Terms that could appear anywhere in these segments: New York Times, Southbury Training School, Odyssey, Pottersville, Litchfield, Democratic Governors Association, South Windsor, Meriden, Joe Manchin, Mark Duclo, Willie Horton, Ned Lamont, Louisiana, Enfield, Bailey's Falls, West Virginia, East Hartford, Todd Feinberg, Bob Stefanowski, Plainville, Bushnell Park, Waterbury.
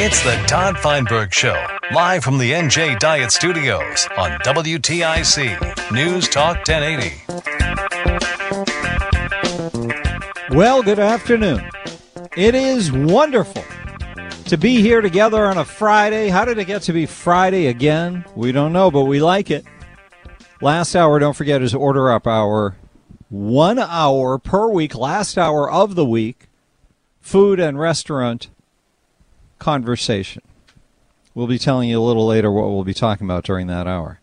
It's the Todd Feinberg Show, live from the NJ Diet Studios on WTIC News Talk 1080. Well, good afternoon. It is wonderful to be here together on a Friday. How did it get to be Friday again? We don't know, but we like it. Last hour, don't forget, is Order Up Hour. 1 hour per week, last hour of the week, food and restaurant conversation. We'll be telling you a little later what we'll be talking about during that hour.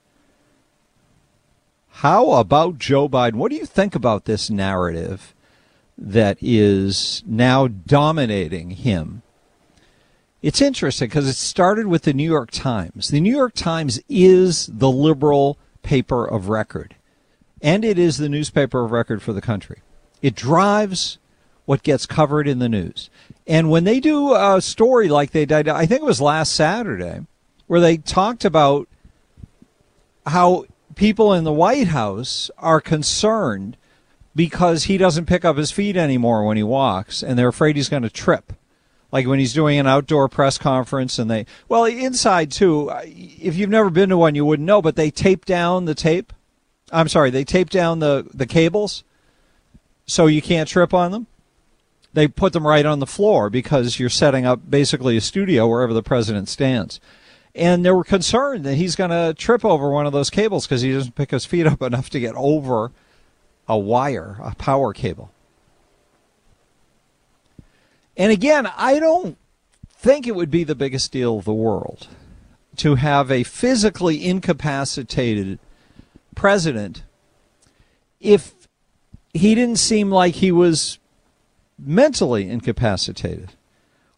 How about Joe Biden? What do you think about this narrative that is now dominating him? It's interesting because it started with the New York Times. The New York Times is the liberal paper of record, and it is the newspaper of record for the country. It drives what gets covered in the news. And when they do a story like they did, I think it was last Saturday, where they talked about how people in the White House are concerned because he doesn't pick up his feet anymore when he walks, and they're afraid he's going to trip. Like when he's doing an outdoor press conference, and they, well, inside too, if you've never been to one, you wouldn't know, but they tape down the tape. I'm sorry, they tape down the cables so you can't trip on them. They put them right on the floor because you're setting up basically a studio wherever the president stands. And they were concerned that he's going to trip over one of those cables because he doesn't pick his feet up enough to get over a wire, a power cable. And again, I don't think it would be the biggest deal of the world to have a physically incapacitated president if he didn't seem like he was mentally incapacitated,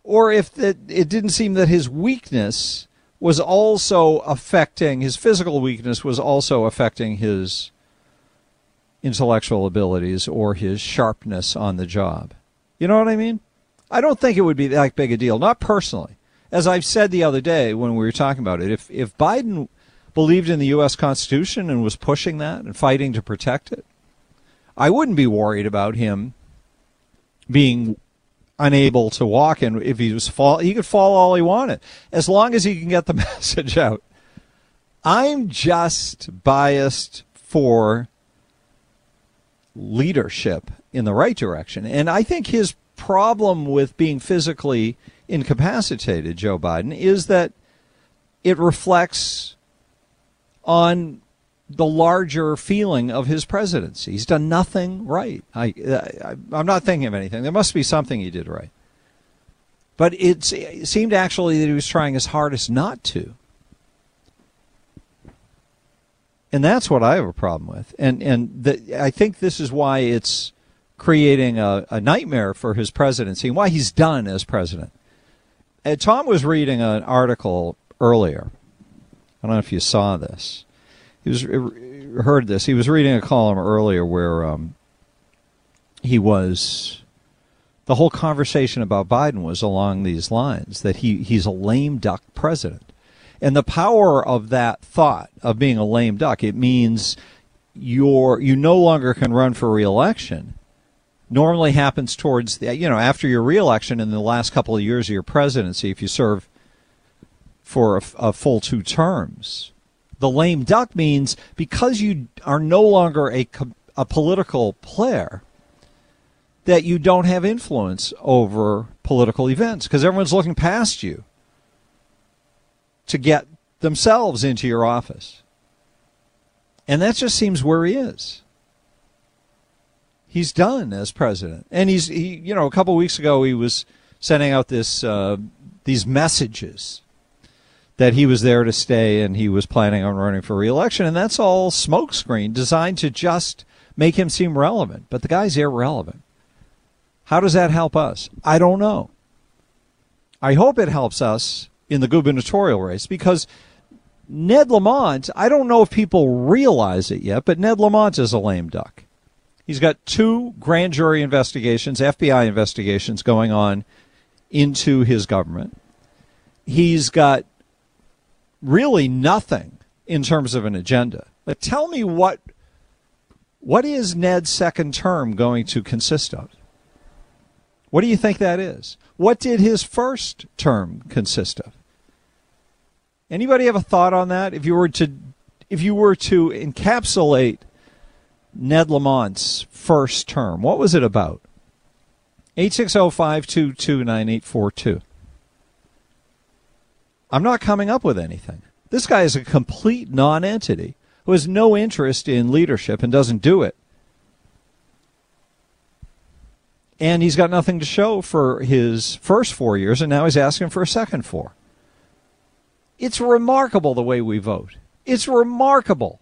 or if it didn't seem that his weakness was also affecting, his physical weakness was also affecting his intellectual abilities or his sharpness on the job. You know what I mean? I don't think it would be that big a deal, not personally. As I've said the other day when we were talking about it, if Biden believed in the U.S. Constitution and was pushing that and fighting to protect it, I wouldn't be worried about him being unable to walk. And if he was he could fall all he wanted, as long as he can get the message out. I'm just biased for leadership in the right direction, and I think his problem with being physically incapacitated, Joe Biden, is that it reflects on the larger feeling of his presidency. He's done nothing right. I'm not thinking of anything. There must be something he did right. But it seemed actually that he was trying his hardest not to. And that's what I have a problem with. And I think this is why it's creating a nightmare for his presidency and why he's done as president. And Tom was reading an article earlier. I don't know if you saw this. He was reading a column earlier where the whole conversation about Biden was along these lines, that he's a lame duck president. And the power of that thought of being a lame duck, it means you no longer can run for re-election normally happens towards the, you know, after your reelection in the last couple of years of your presidency, if you serve for a full two terms. The lame duck means because you are no longer a political player, that you don't have influence over political events because everyone's looking past you to get themselves into your office. And that just seems where he is. He's done as president. And he you know, a couple of weeks ago he was sending out this these messages that he was there to stay and he was planning on running for re-election, and that's all smokescreen designed to just make him seem relevant. But the guy's irrelevant. How does that help us? I don't know. I hope it helps us in the gubernatorial race because Ned Lamont, I don't know if people realize it yet, but Ned Lamont is a lame duck. He's got two grand jury investigations, FBI investigations going on into his government. He's got really nothing in terms of an agenda. But tell me what is Ned's second term going to consist of? What do you think that is? What did his first term consist of? Anybody have a thought on that? If you were to encapsulate Ned Lamont's first term, what was it about? 860-522-9842. I'm not coming up with anything. This guy is a complete non-entity who has no interest in leadership and doesn't do it. And he's got nothing to show for his first 4 years, and now he's asking for a second four. It's remarkable the way we vote. It's remarkable.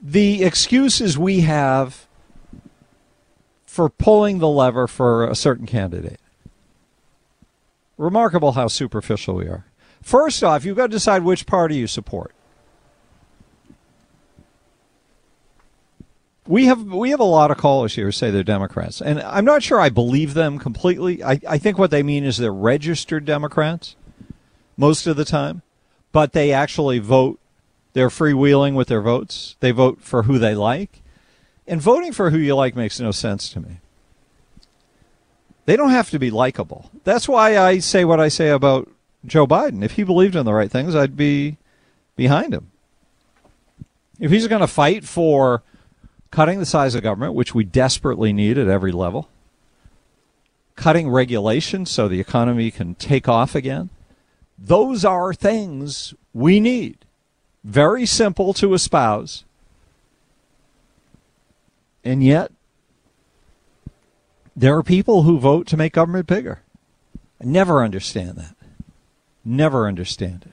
The excuses we have for pulling the lever for a certain candidate. Remarkable how superficial we are. First off, you've got to decide which party you support. We have a lot of callers here who say they're Democrats, and I'm not sure I believe them completely. I think what they mean is they're registered Democrats most of the time, but they actually vote. They're freewheeling with their votes. They vote for who they like, and voting for who you like makes no sense to me. They don't have to be likable. That's why I say what I say about Joe Biden. If he believed in the right things, I'd be behind him. If he's going to fight for cutting the size of government, which we desperately need at every level, cutting regulations so the economy can take off again, those are things we need. Very simple to espouse. And yet, there are people who vote to make government bigger. I never understand that. Never understand it.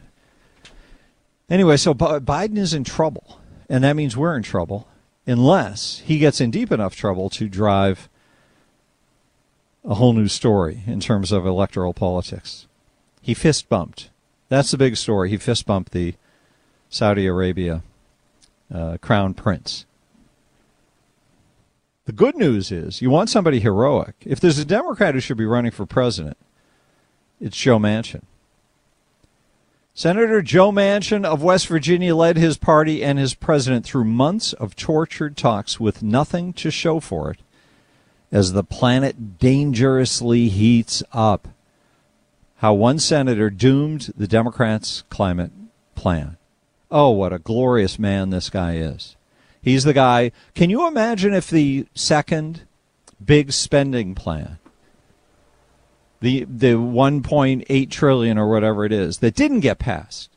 Anyway, so Biden is in trouble, and that means we're in trouble. Unless he gets in deep enough trouble to drive a whole new story in terms of electoral politics. He fist bumped. That's the big story. He fist bumped the Saudi Arabia crown prince. The good news is you want somebody heroic. If there's a Democrat who should be running for president, it's Joe Manchin. Senator Joe Manchin of West Virginia led his party and his president through months of tortured talks with nothing to show for it as the planet dangerously heats up. How one senator doomed the Democrats' climate plan. Oh, what a glorious man this guy is. He's the guy. Can you imagine if the second big spending plan, the $1.8 trillion or whatever it is that didn't get passed,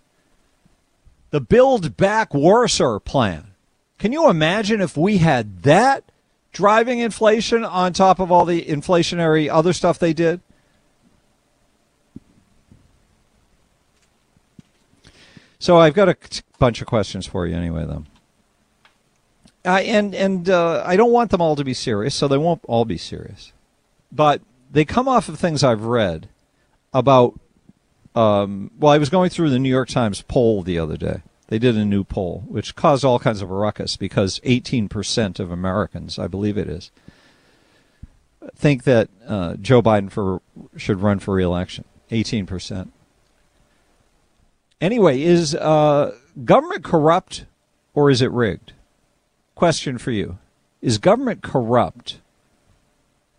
the Build Back Worser plan. Can you imagine if we had that driving inflation on top of all the inflationary other stuff they did? So I've got a bunch of questions for you anyway, though. And I don't want them all to be serious, so they won't all be serious. But they come off of things I've read about, I was going through the New York Times poll the other day. They did a new poll, which caused all kinds of a ruckus because 18% of Americans, I believe it is, think that Joe Biden should run for re-election. 18%. Anyway, is government corrupt or is it rigged? question for you. Is government corrupt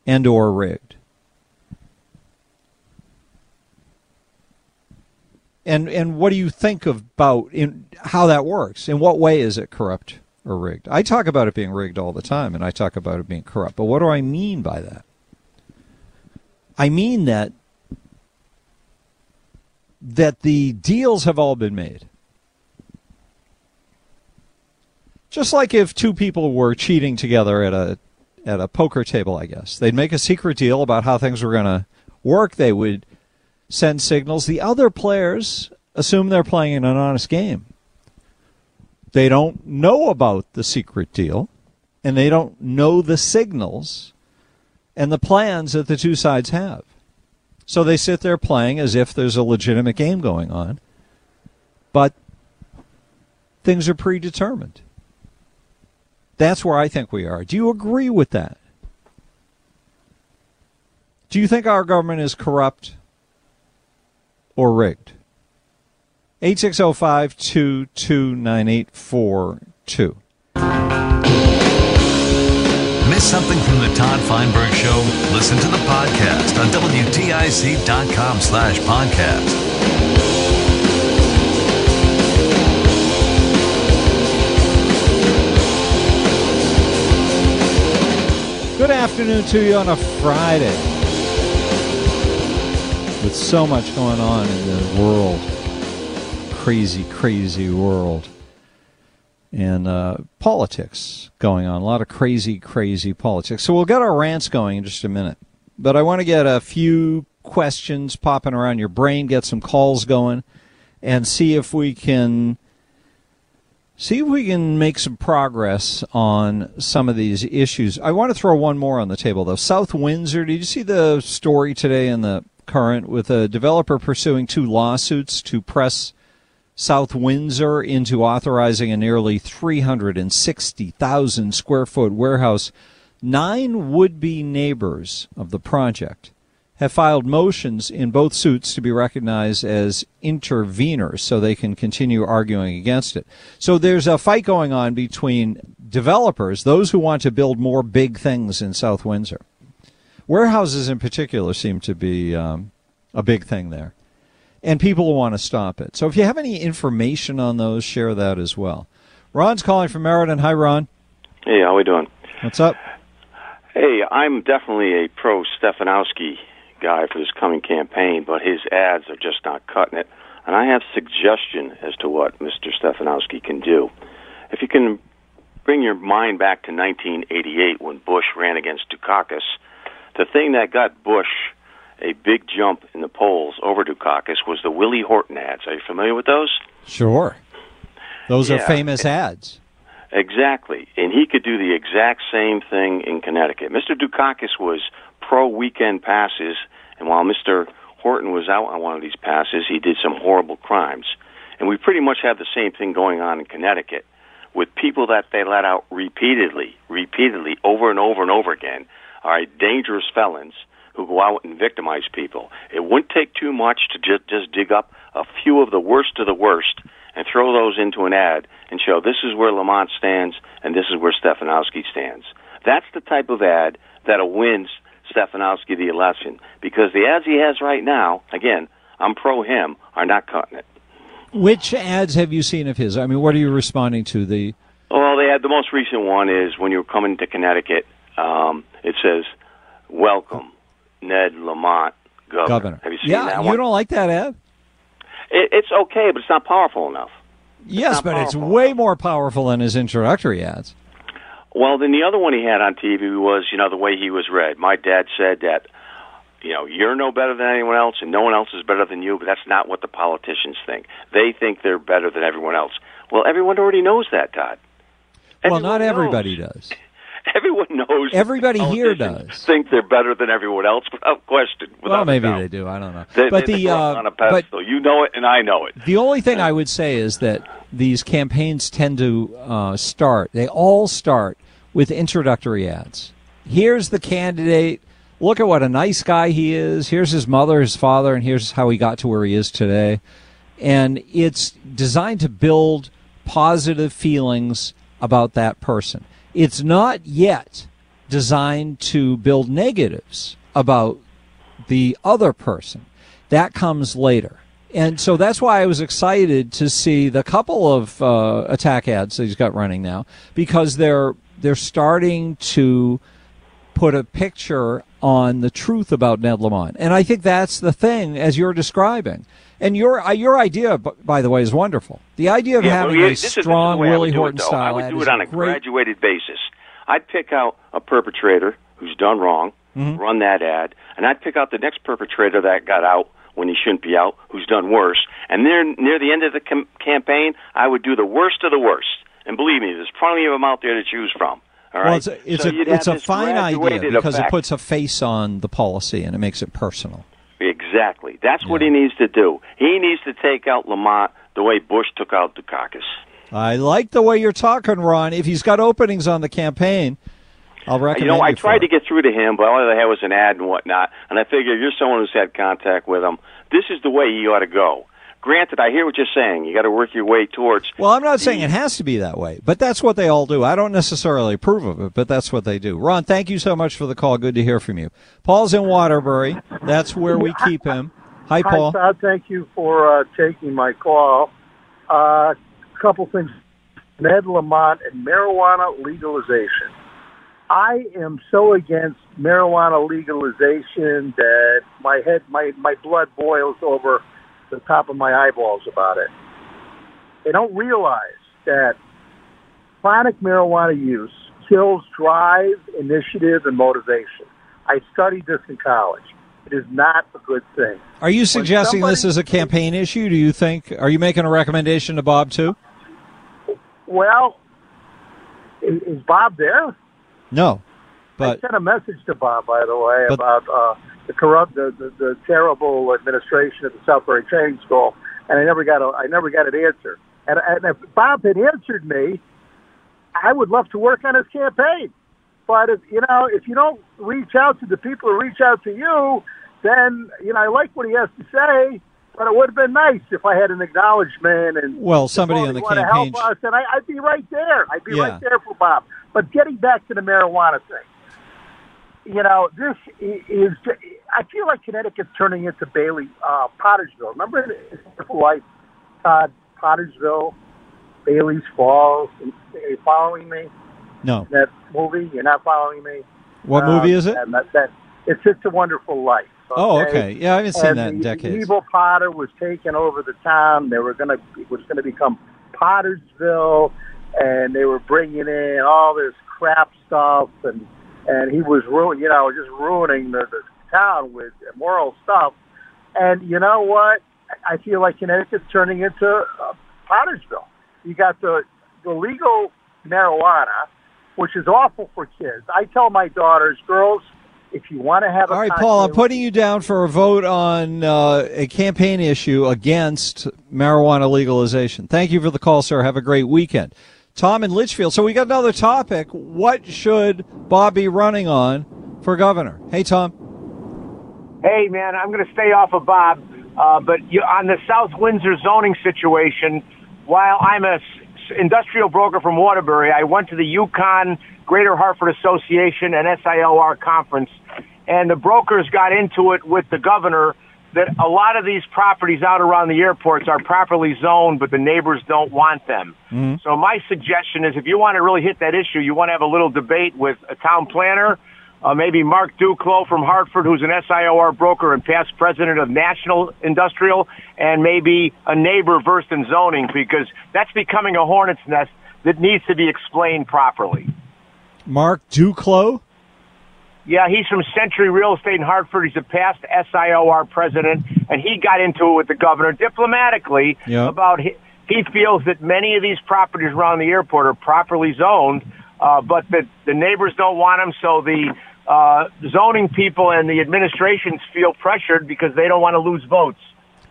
and or rigged? And what do you think about how that works? In what way is it corrupt or rigged? I talk about it being rigged all the time, and I talk about it being corrupt. But what do I mean by that? I mean that the deals have all been made. Just like if two people were cheating together at a poker table, I guess. They'd make a secret deal about how things were going to work. They would send signals. The other players assume they're playing in an honest game. They don't know about the secret deal, and they don't know the signals and the plans that the two sides have. So they sit there playing as if there's a legitimate game going on, but things are predetermined. That's where I think we are. Do you agree with that? Do you think our government is corrupt or rigged? 860-522-9842. Miss something from the Todd Feinberg Show? Listen to the podcast on WTIC.com/podcast. Good afternoon to you on a Friday. With so much going on in the world. Crazy, crazy world. And politics going on. A lot of crazy, crazy politics. So we'll get our rants going in just a minute. But I want to get a few questions popping around your brain, get some calls going, and see if we can make some progress on some of these issues. I want to throw one more on the table, though. South Windsor, did you see the story today in the Current with a developer pursuing two lawsuits to press South Windsor into authorizing a nearly 360,000 square foot warehouse? 9 would-be neighbors of the project have filed motions in both suits to be recognized as interveners so they can continue arguing against it. So there's a fight going on between developers, those who want to build more big things in South Windsor. Warehouses in particular seem to be a big thing there, and people want to stop it. So if you have any information on those, share that as well. Ron's calling from Meriden. Hi, Ron. Hey, how we doing? What's up? Hey, I'm definitely a pro-Stefanowski guy for this coming campaign, but his ads are just not cutting it. And I have suggestion as to what Mr. Stefanowski can do. If you can bring your mind back to 1988 when Bush ran against Dukakis, the thing that got Bush a big jump in the polls over Dukakis was the Willie Horton ads. Are you familiar with those? Sure. Those are famous ads. Exactly. And he could do the exact same thing in Connecticut. Mr. Dukakis was pro-weekend passes, and while Mr. Horton was out on one of these passes, he did some horrible crimes. And we pretty much have the same thing going on in Connecticut with people that they let out repeatedly, over and over again, are dangerous felons who go out and victimize people. It wouldn't take too much to just dig up a few of the worst and throw those into an ad and show this is where Lamont stands and this is where Stefanowski stands. That's the type of ad that'll win Stefanowski the election, because the ads he has right now, again, I'm pro him, are not cutting it. Which ads have you seen of his? I mean, what are you responding to? Well, they had the most recent one is when you were coming to Connecticut, it says, "Welcome, Ned Lamont, Governor." Have you seen that one? Yeah, you don't like that ad? It's okay, but it's not powerful enough. Yes, but it's way more powerful than his introductory ads. Well, then the other one he had on TV was, the way he was read. My dad said that, you're no better than anyone else and no one else is better than you, but that's not what the politicians think. They think they're better than everyone else. Well, everyone already knows that, Todd. Everybody does. Everyone knows. Everybody here does think they're better than everyone else, without question. Well, maybe they do. I don't know. They're on a pedestal. You know it, and I know it. The only thing I would say is that these campaigns tend to start with introductory ads. Here's the candidate. Look at what a nice guy he is. Here's his mother, his father, and here's how he got to where he is today. And it's designed to build positive feelings about that person. It's not yet designed to build negatives about the other person. That comes later. And so that's why I was excited to see the couple of attack ads that he's got running now, because they're starting to put a picture on the truth about Ned Lamont. And I think that's the thing, as you're describing. And your idea, by the way, is wonderful. The idea of having a strong Willie Horton style ad. I would do it on a graduated basis. I'd pick out a perpetrator who's done wrong, run that ad, and I'd pick out the next perpetrator that got out when he shouldn't be out, who's done worse. And then near the end of the campaign, I would do the worst of the worst. And believe me, there's plenty of them out there to choose from. All right? Well, it's a fine idea because it puts a face on the policy and it makes it personal. Exactly. That's what he needs to do. He needs to take out Lamont the way Bush took out Dukakis. I like the way you're talking, Ron. If he's got openings on the campaign, I'll recommend you. I tried to get through to him, but all I had was an ad and whatnot. And I figured you're someone who's had contact with him. This is the way you ought to go. Granted, I hear what you're saying. You got to work your way towards. Well, I'm not saying it has to be that way, but that's what they all do. I don't necessarily approve of it, but that's what they do. Ron, thank you so much for the call. Good to hear from you. Paul's in Waterbury. That's where we keep him. Hi, Paul. Hi, Todd. Thank you for taking my call. Couple things. Ned Lamont and marijuana legalization. I am so against marijuana legalization that my head, my blood boils over the top of my eyeballs about it. They don't realize that chronic marijuana use kills drive, initiative, and motivation. I studied this in college. It is not a good thing. Are you suggesting this is a campaign issue? Do you think? Are you making a recommendation to Bob too? Well, is Bob there? No, but I sent a message to Bob, by the way, about the terrible administration of the Southbury Training School, and I never got an answer. And if Bob had answered me, I would love to work on his campaign. But if you don't reach out to the people who reach out to you, then I like what he has to say. But it would have been nice if I had an acknowledgement and somebody on the campaign. Help us, and I'd be right there. I'd be right there for Bob. But getting back to the marijuana thing, this is. I feel like Connecticut's turning into Pottersville. Remember, it's like Todd, Pottersville, Bailey's Falls. Are you following me? No. That movie? You're not following me? What movie is it? It's It's a Wonderful Life. Okay? Oh, okay. Yeah, I haven't seen that in decades. The evil potter was taking over the town. It was going to become Pottersville, and they were bringing in all this crap stuff, and he was just ruining the town with immoral stuff. And you know what? I feel like Connecticut's turning into Pottersville. You got the legal marijuana, which is awful for kids. I tell my daughters, girls, if you want to have a... All right, Paul, I'm putting you down for a vote on a campaign issue against marijuana legalization. Thank you for the call, sir. Have a great weekend. Tom in Litchfield. So we got another topic. What should Bob be running on for governor? Hey, Tom. Hey, man, I'm going to stay off of Bob, but on the South Windsor zoning situation, while I'm a industrial broker from Waterbury, I went to the Yukon Greater Hartford Association and SIOR conference, and the brokers got into it with the governor that a lot of these properties out around the airports are properly zoned, but the neighbors don't want them. Mm-hmm. So my suggestion is, if you want to really hit that issue, you want to have a little debate with a town planner, maybe Mark Duclo from Hartford, who's an SIOR broker and past president of National Industrial, and maybe a neighbor versed in zoning, because that's becoming a hornet's nest that needs to be explained properly. Mark Duclo? Yeah, he's from Century Real Estate in Hartford. He's a past SIOR president, and he got into it with the governor diplomatically about he feels that many of these properties around the airport are properly zoned, but that the neighbors don't want them, so the zoning people and the administrations feel pressured because they don't want to lose votes.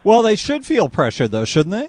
Well, they should feel pressured, though, shouldn't they?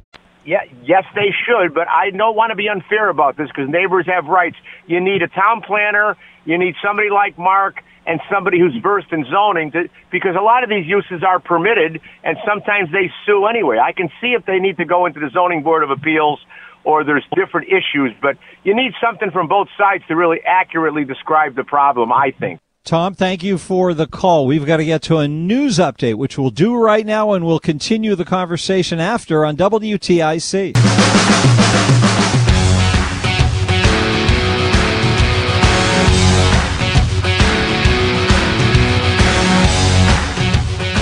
Yeah, yes, they should, but I don't want to be unfair about this because neighbors have rights. You need a town planner. You need somebody like Mark and somebody who's versed in zoning because a lot of these uses are permitted, and sometimes they sue anyway. I can see if they need to go into the Zoning Board of Appeals or there's different issues, but you need something from both sides to really accurately describe the problem, I think. Tom, thank you for the call. We've got to get to a news update, which we'll do right now, and we'll continue the conversation after on WTIC.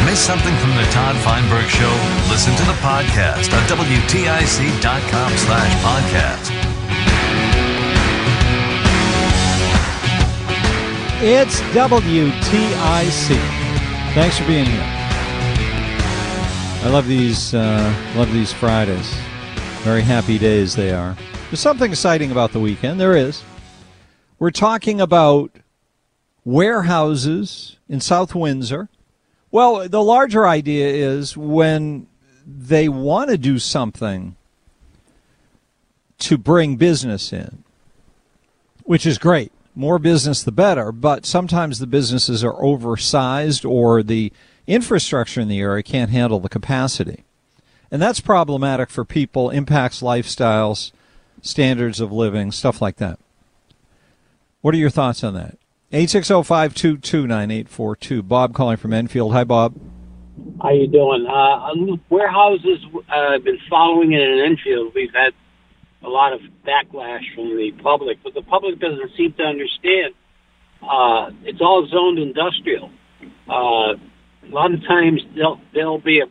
Miss something from the Todd Feinberg Show? Listen to the podcast on WTIC.com/podcast. It's WTIC. Thanks for being here. I love these Fridays. Very happy days they are. There's something exciting about the weekend. There is. We're talking about warehouses in South Windsor. Well, the larger idea is when they want to do something to bring business in, which is great. More business, the better, but sometimes the businesses are oversized or the infrastructure in the area can't handle the capacity. And that's problematic for people, impacts lifestyles, standards of living, stuff like that. What are your thoughts on that? 860-522-9842. Bob calling from Enfield. Hi, Bob. How you doing? Warehouses, I've been following it in Enfield. We've had a lot of backlash from the public, but the public doesn't seem to understand. It's all zoned industrial. A lot of times there'll be a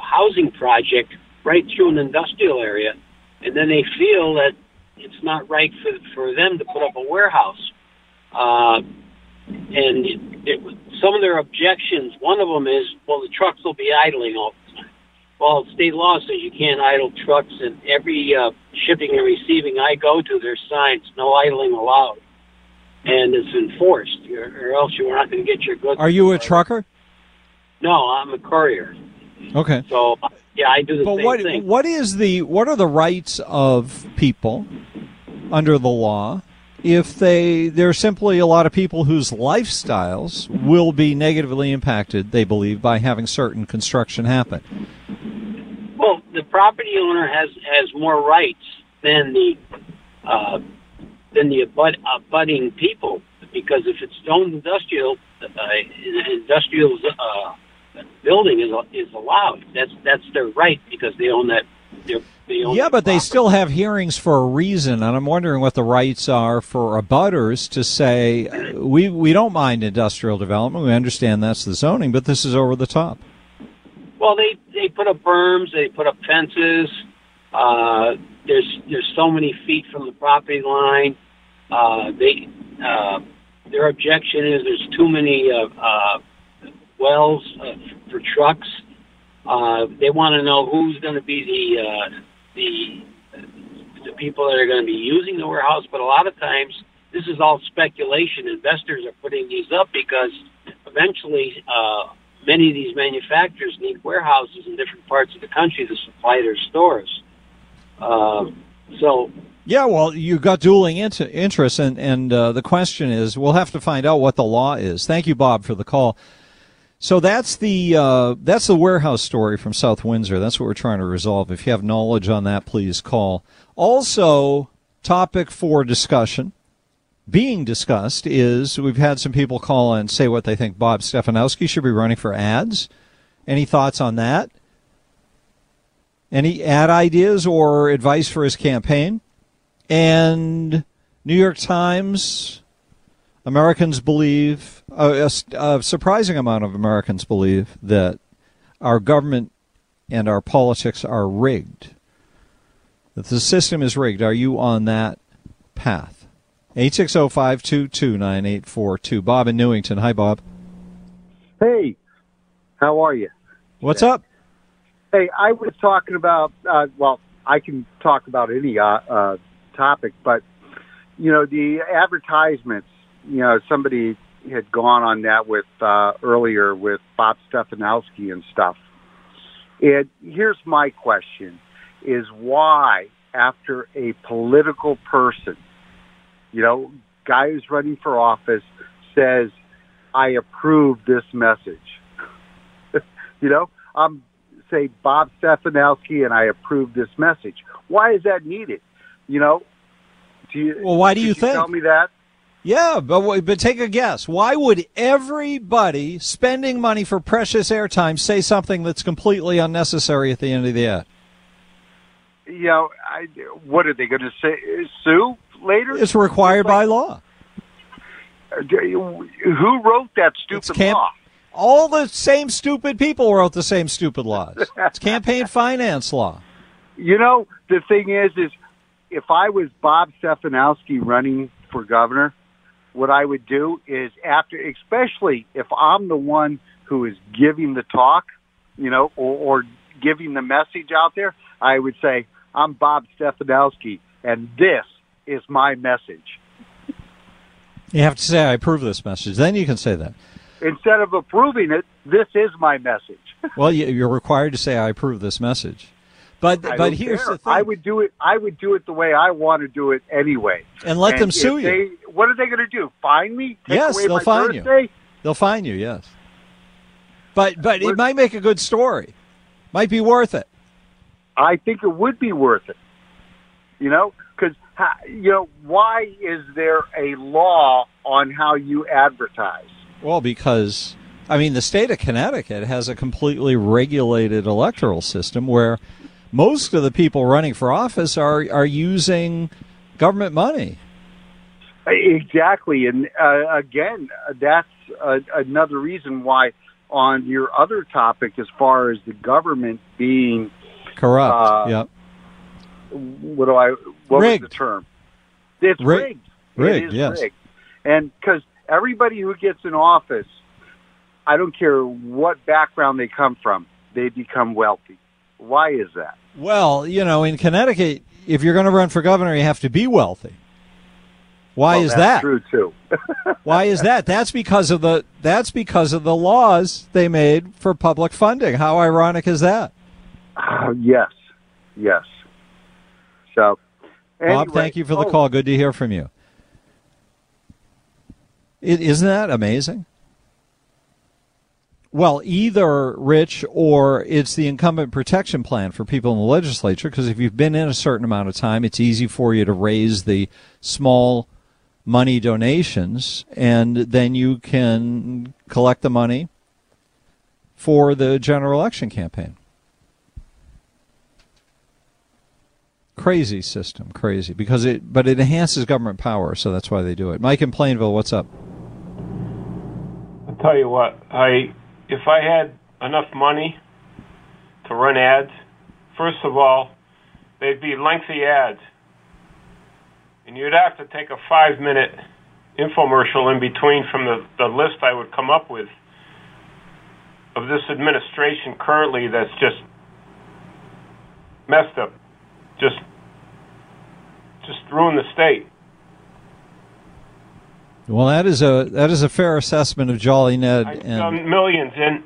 housing project right through an industrial area, and then they feel that it's not right for them to put up a warehouse. Some of their objections, one of them is, well, the trucks will be idling all the time. Well, state law says you can't idle trucks, and every shipping and receiving I go to, there's signs, no idling allowed. And it's enforced, or else you're not going to get your goods. Are you a trucker? No, I'm a courier. Okay. So, yeah, I do the same thing. What are the rights of people under the law if there's simply a lot of people whose lifestyles will be negatively impacted, they believe, by having certain construction happen? Well, the property owner has more rights than the abutting people, because if it's zoned industrial, building is allowed. That's their right because they own that. Yeah, but they still have hearings for a reason, and I'm wondering what the rights are for abutters to say we don't mind industrial development. We understand that's the zoning, but this is over the top. Well, they put up berms, they put up fences. There's so many feet from the property line. Their objection is there's too many wells for trucks. They want to know who's going to be the people that are going to be using the warehouse. But a lot of times, this is all speculation. Investors are putting these up because eventually. Many of these manufacturers need warehouses in different parts of the country to supply their stores. Yeah, well, you've got dueling interests, and the question is, we'll have to find out what the law is. Thank you, Bob, for the call. So that's the warehouse story from South Windsor. That's what we're trying to resolve. If you have knowledge on that, please call. Also, topic for discussion, being discussed, is we've had some people call and say what they think Bob Stefanowski should be running for ads. Any thoughts on that? Any ad ideas or advice for his campaign? And New York Times, Americans believe, a surprising amount of Americans believe that our government and our politics are rigged, that the system is rigged. Are you on that path? 860-522-9842. Bob in Newington. Hi, Bob. Hey, how are you? What's up? Hey, I was talking about, I can talk about any topic, but, you know, the advertisements, you know, somebody had gone on that with earlier with Bob Stefanowski and stuff. And here's my question, is why, after a political person, you know, guy who's running for office, says, I approve this message? You know, I'm say Bob Stefanowski and I approve this message. Why is that needed? You know, why do you think? Tell me that. Yeah, but take a guess. Why would everybody spending money for precious airtime say something that's completely unnecessary at the end of the ad? You know, what are they going to say? Sue later? It's required by law. Who wrote that stupid law? All the same stupid people wrote the same stupid laws. It's campaign finance law. You know, the thing is if I was Bob Stefanowski running for governor, what I would do is especially if I'm the one who is giving the talk, you know, or giving the message out there, I would say, I'm Bob Stefanowski, and this is my message. You have to say, I approve this message. Then you can say that. Instead of approving it, this is my message. Well, you're required to say, I approve this message. But here's the thing. I would do it the way I want to do it anyway. And let them sue you. What are they going to do? Fine me? Yes, they'll fine you. They'll fine you, yes. But it might make a good story. Might be worth it. I think it would be worth it. You know, because, you know, why is there a law on how you advertise? Well, because, I mean, the state of Connecticut has a completely regulated electoral system where most of the people running for office are using government money. Exactly. And, again, that's another reason why on your other topic, as far as the government being corrupt, what rigged. Was the term? It's rigged. Rigged, yes. Rigged. And because everybody who gets in office, I don't care what background they come from, they become wealthy. Why is that? Well, you know, in Connecticut, if you're going to run for governor, you have to be wealthy. Why is that? That's true too. Why is that? That's because of the laws they made for public funding. How ironic is that? Yes. So, anyway, Bob, thank you for the call. Good to hear from you. Isn't that amazing? Well, either, Rich, or it's the incumbent protection plan for people in the legislature, because if you've been in a certain amount of time, it's easy for you to raise the small money donations, and then you can collect the money for the general election campaign. Crazy system, crazy, because it enhances government power, so that's why they do it. Mike in Plainville, what's up? I'll tell you what, if I had enough money to run ads, first of all, they'd be lengthy ads, and you'd have to take a 5-minute infomercial in between from the list I would come up with of this administration currently that's just messed up, just ruin the state. Well, that is a fair assessment of Jolly Ned. I've done millions, and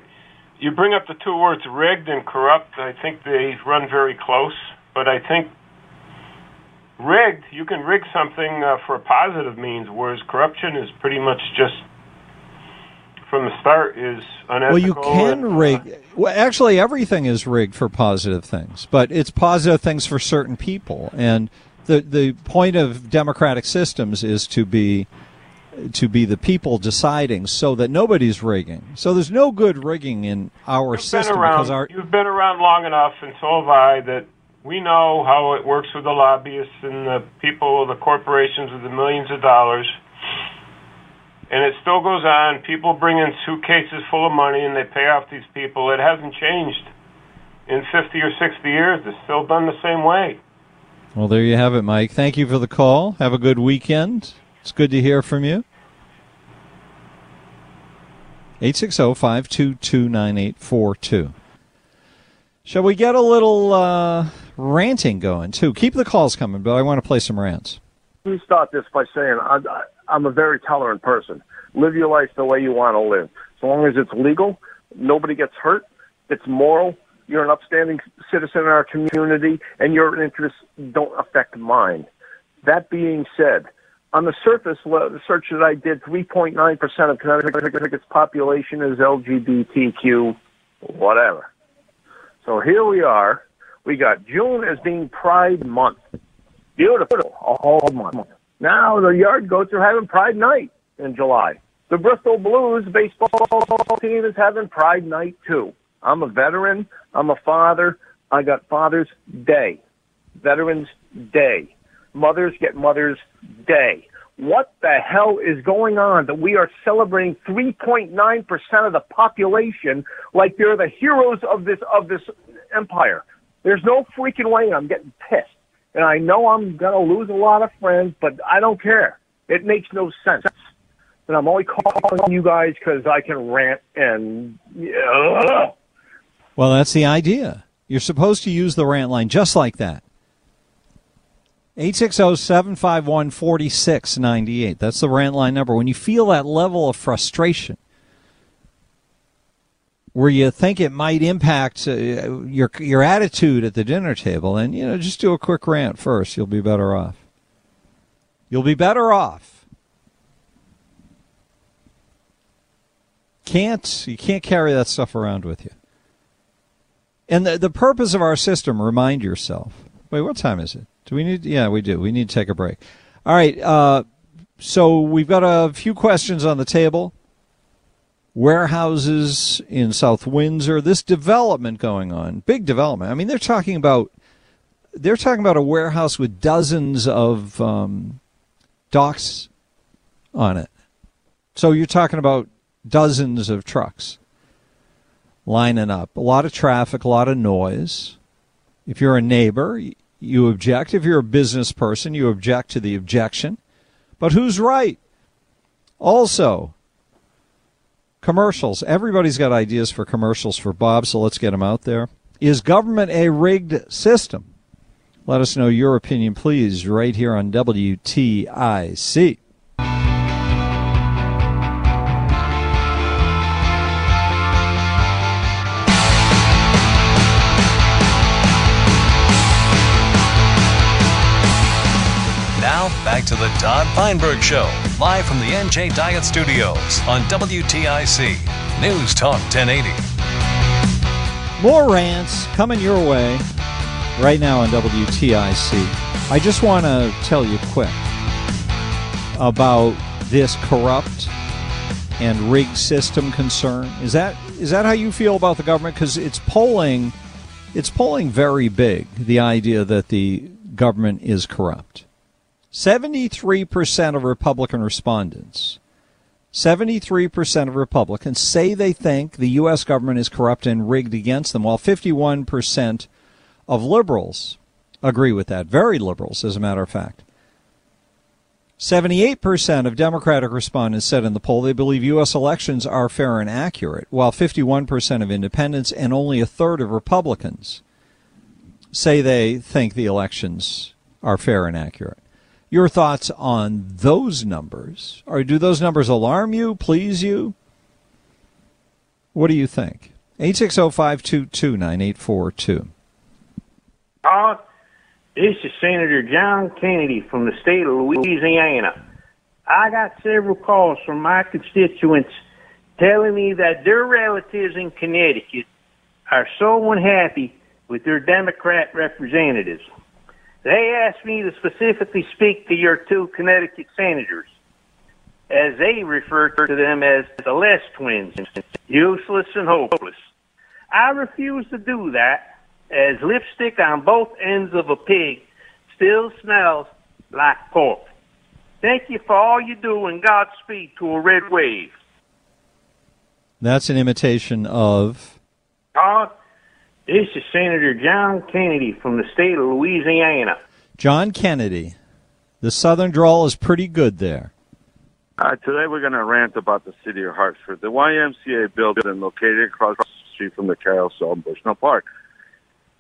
you bring up the two words rigged and corrupt. I think they run very close, but I think rigged, you can rig something for positive means, whereas corruption is pretty much just from the start is unethical. Well, you can rig. Well, actually, everything is rigged for positive things, but it's positive things for certain people. And the point of democratic systems is to be the people deciding, so that nobody's rigging. So there's no good rigging in our system. You've been around long enough, and so have I, that we know how it works with the lobbyists and the people, the corporations with the millions of dollars. And it still goes on. People bring in suitcases full of money, and they pay off these people. It hasn't changed in 50 or 60 years. It's still done the same way. Well, there you have it, Mike. Thank you for the call. Have a good weekend. It's good to hear from you. 860-522-9842. Shall we get a little ranting going, too? Keep the calls coming, but I want to play some rants. Let me start this by saying I'm a very tolerant person. Live your life the way you want to live. So long as it's legal, nobody gets hurt, it's moral, you're an upstanding citizen in our community, and your interests don't affect mine. That being said, on the surface, the search that I did, 3.9% of Connecticut's population is LGBTQ, whatever. So here we are. We got June as being Pride Month. Beautiful, a whole month. Now the Yard Goats are having Pride Night in July. The Bristol Blues baseball team is having Pride Night, too. I'm a veteran. I'm a father. I got Father's Day, Veterans Day. Mothers get Mother's Day. What the hell is going on that we are celebrating 3.9% of the population like they're the heroes of this empire? There's no freaking way. I'm getting pissed. And I know I'm going to lose a lot of friends, but I don't care. It makes no sense. And I'm only calling you guys because I can rant and... Well, that's the idea. You're supposed to use the rant line just like that. 860-751-4698. That's the rant line number. When you feel that level of frustration where you think it might impact your attitude at the dinner table, and, you know, just do a quick rant first. You'll be better off. You'll be better off. You can't carry that stuff around with you. And the purpose of our system, remind yourself. Wait, what time is it? Do we need? Yeah, we do. We need to take a break. All right. So we've got a few questions on the table. Warehouses in South Windsor. This development going on, big development. I mean, they're talking about a warehouse with dozens of docks on it. So you're talking about dozens of trucks lining up. A lot of traffic, a lot of noise. If you're a neighbor, you object. If you're a business person, you object to the objection. But who's right? Also, commercials. Everybody's got ideas for commercials for Bob, so let's get them out there. Is government a rigged system? Let us know your opinion, please, right here on WTIC. Back to the Todd Feinberg Show, live from the NJ Diet Studios on WTIC News Talk 1080. More rants coming your way right now on WTIC. I just want to tell you quick about this corrupt and rigged system concern. Is that how you feel about the government? Because it's polling very big, the idea that the government is corrupt. 73% of Republican respondents, 73% of Republicans say they think the U.S. government is corrupt and rigged against them, while 51% of liberals agree with that, very liberals, as a matter of fact. 78% of Democratic respondents said in the poll they believe U.S. elections are fair and accurate, while 51% of independents and only a third of Republicans say they think the elections are fair and accurate. Your thoughts on those numbers, or do those numbers alarm you, please you? What do you think? 860-522-9842. This is Senator John Kennedy from the state of Louisiana. I got several calls from my constituents telling me that their relatives in Connecticut are so unhappy with their Democrat representatives. They asked me to specifically speak to your two Connecticut senators, as they refer to them as the Les twins, useless and hopeless. I refuse to do that, as lipstick on both ends of a pig still smells like pork. Thank you for all you do, and Godspeed to a red wave. That's an imitation of... Todd, this is Senator John Kennedy from the state of Louisiana. John Kennedy. The southern drawl is pretty good there. Today we're going to rant about the city of Hartford. The YMCA building located across the street from the carousel in Bushnell Park.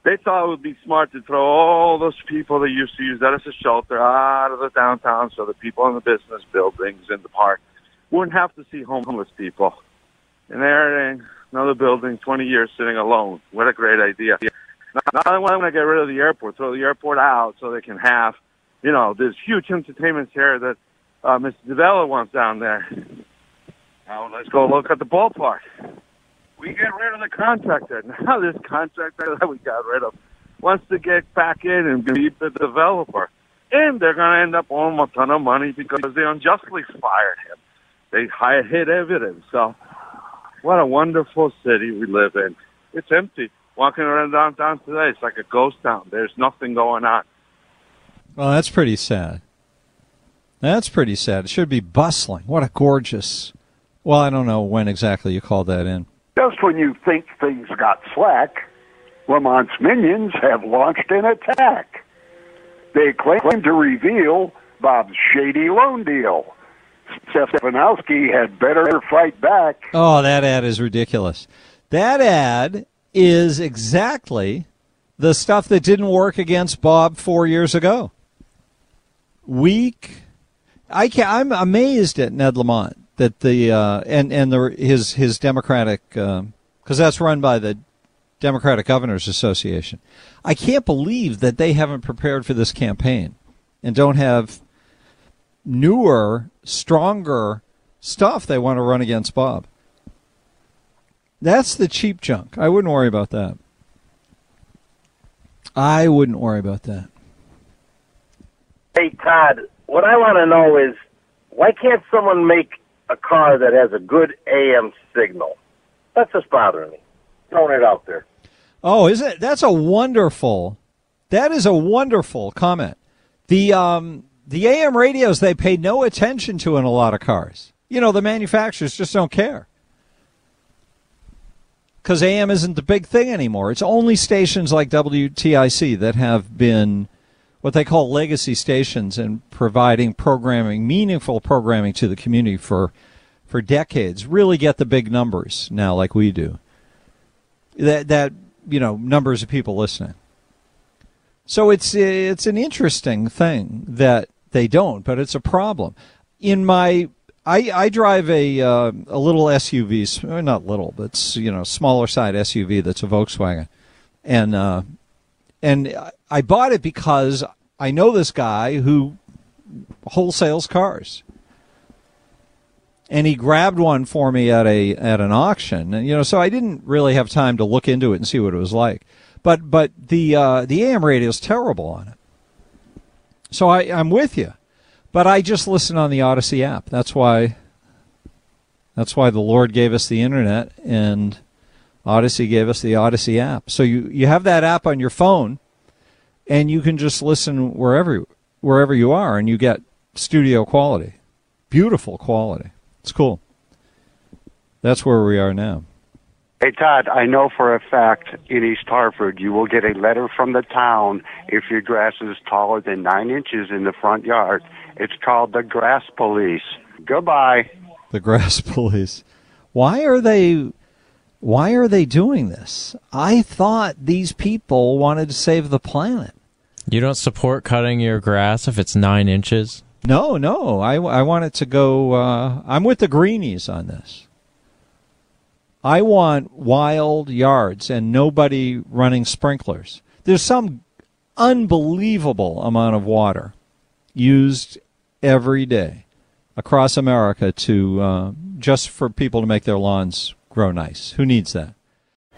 They thought it would be smart to throw all those people that used to use that as a shelter out of the downtown so the people in the business buildings in the park wouldn't have to see homeless people. And there it is, another building, 20 years sitting alone. What a great idea. Now they want to get rid of the airport, throw the airport out so they can have, you know, this huge entertainment area that Mr. DiBella wants down there. Now let's go look at the ballpark. We get rid of the contractor. Now this contractor that we got rid of wants to get back in and be the developer. And they're going to end up owing a ton of money because they unjustly fired him. They hid evidence. So what a wonderful city we live in. It's empty. Walking around downtown today, it's like a ghost town. There's nothing going on. Well, that's pretty sad. That's pretty sad. It should be bustling. What a gorgeous... Well, I don't know when exactly you called that in. Just when you think things got slack, Lamont's minions have launched an attack. They claim to reveal Bob's shady loan deal. Stefanowski had better fight back. Oh, that ad is ridiculous. That ad is exactly the stuff that didn't work against Bob 4 years ago. Weak. I'm amazed at Ned Lamont. That the his Democratic, because that's run by the Democratic Governors Association. I can't believe that they haven't prepared for this campaign and don't have newer, stronger stuff they want to run against Bob. That's the cheap junk. I wouldn't worry about that. I wouldn't worry about that. Hey, Todd, what I want to know is, why can't someone make a car that has a good AM signal? That's just bothering me. Throwing it out there. Oh, is it? That is a wonderful comment. The AM radios they pay no attention to in a lot of cars. You know, the manufacturers just don't care. Because AM isn't the big thing anymore. It's only stations like WTIC that have been what they call legacy stations and providing programming, meaningful programming to the community for decades, really get the big numbers now like we do. That you know, numbers of people listening. So it's an interesting thing that they don't, but it's a problem. In my I drive a little SUV, not little, but you know, smaller side SUV that's a Volkswagen, and I bought it because I know this guy who wholesales cars. And he grabbed one for me at an auction. And, you know, so I didn't really have time to look into it and see what it was like. But the AM radio is terrible on it. So I'm with you. But I just listen on the Odyssey app. That's why the Lord gave us the internet and Odyssey gave us the Odyssey app. So you have that app on your phone, and you can just listen wherever you are, and you get studio quality, beautiful quality. It's cool. That's where we are now. Hey, Todd, I know for a fact in East Hartford you will get a letter from the town if your grass is taller than 9 inches in the front yard. It's called the grass police. Goodbye. The grass police. Why are they doing this? I thought these people wanted to save the planet. You don't support cutting your grass if it's 9 inches? No. I want it to go... I'm with the greenies on this. I want wild yards and nobody running sprinklers. There's some unbelievable amount of water used every day across America to just for people to make their lawns grow nice. Who needs that?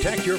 Protect your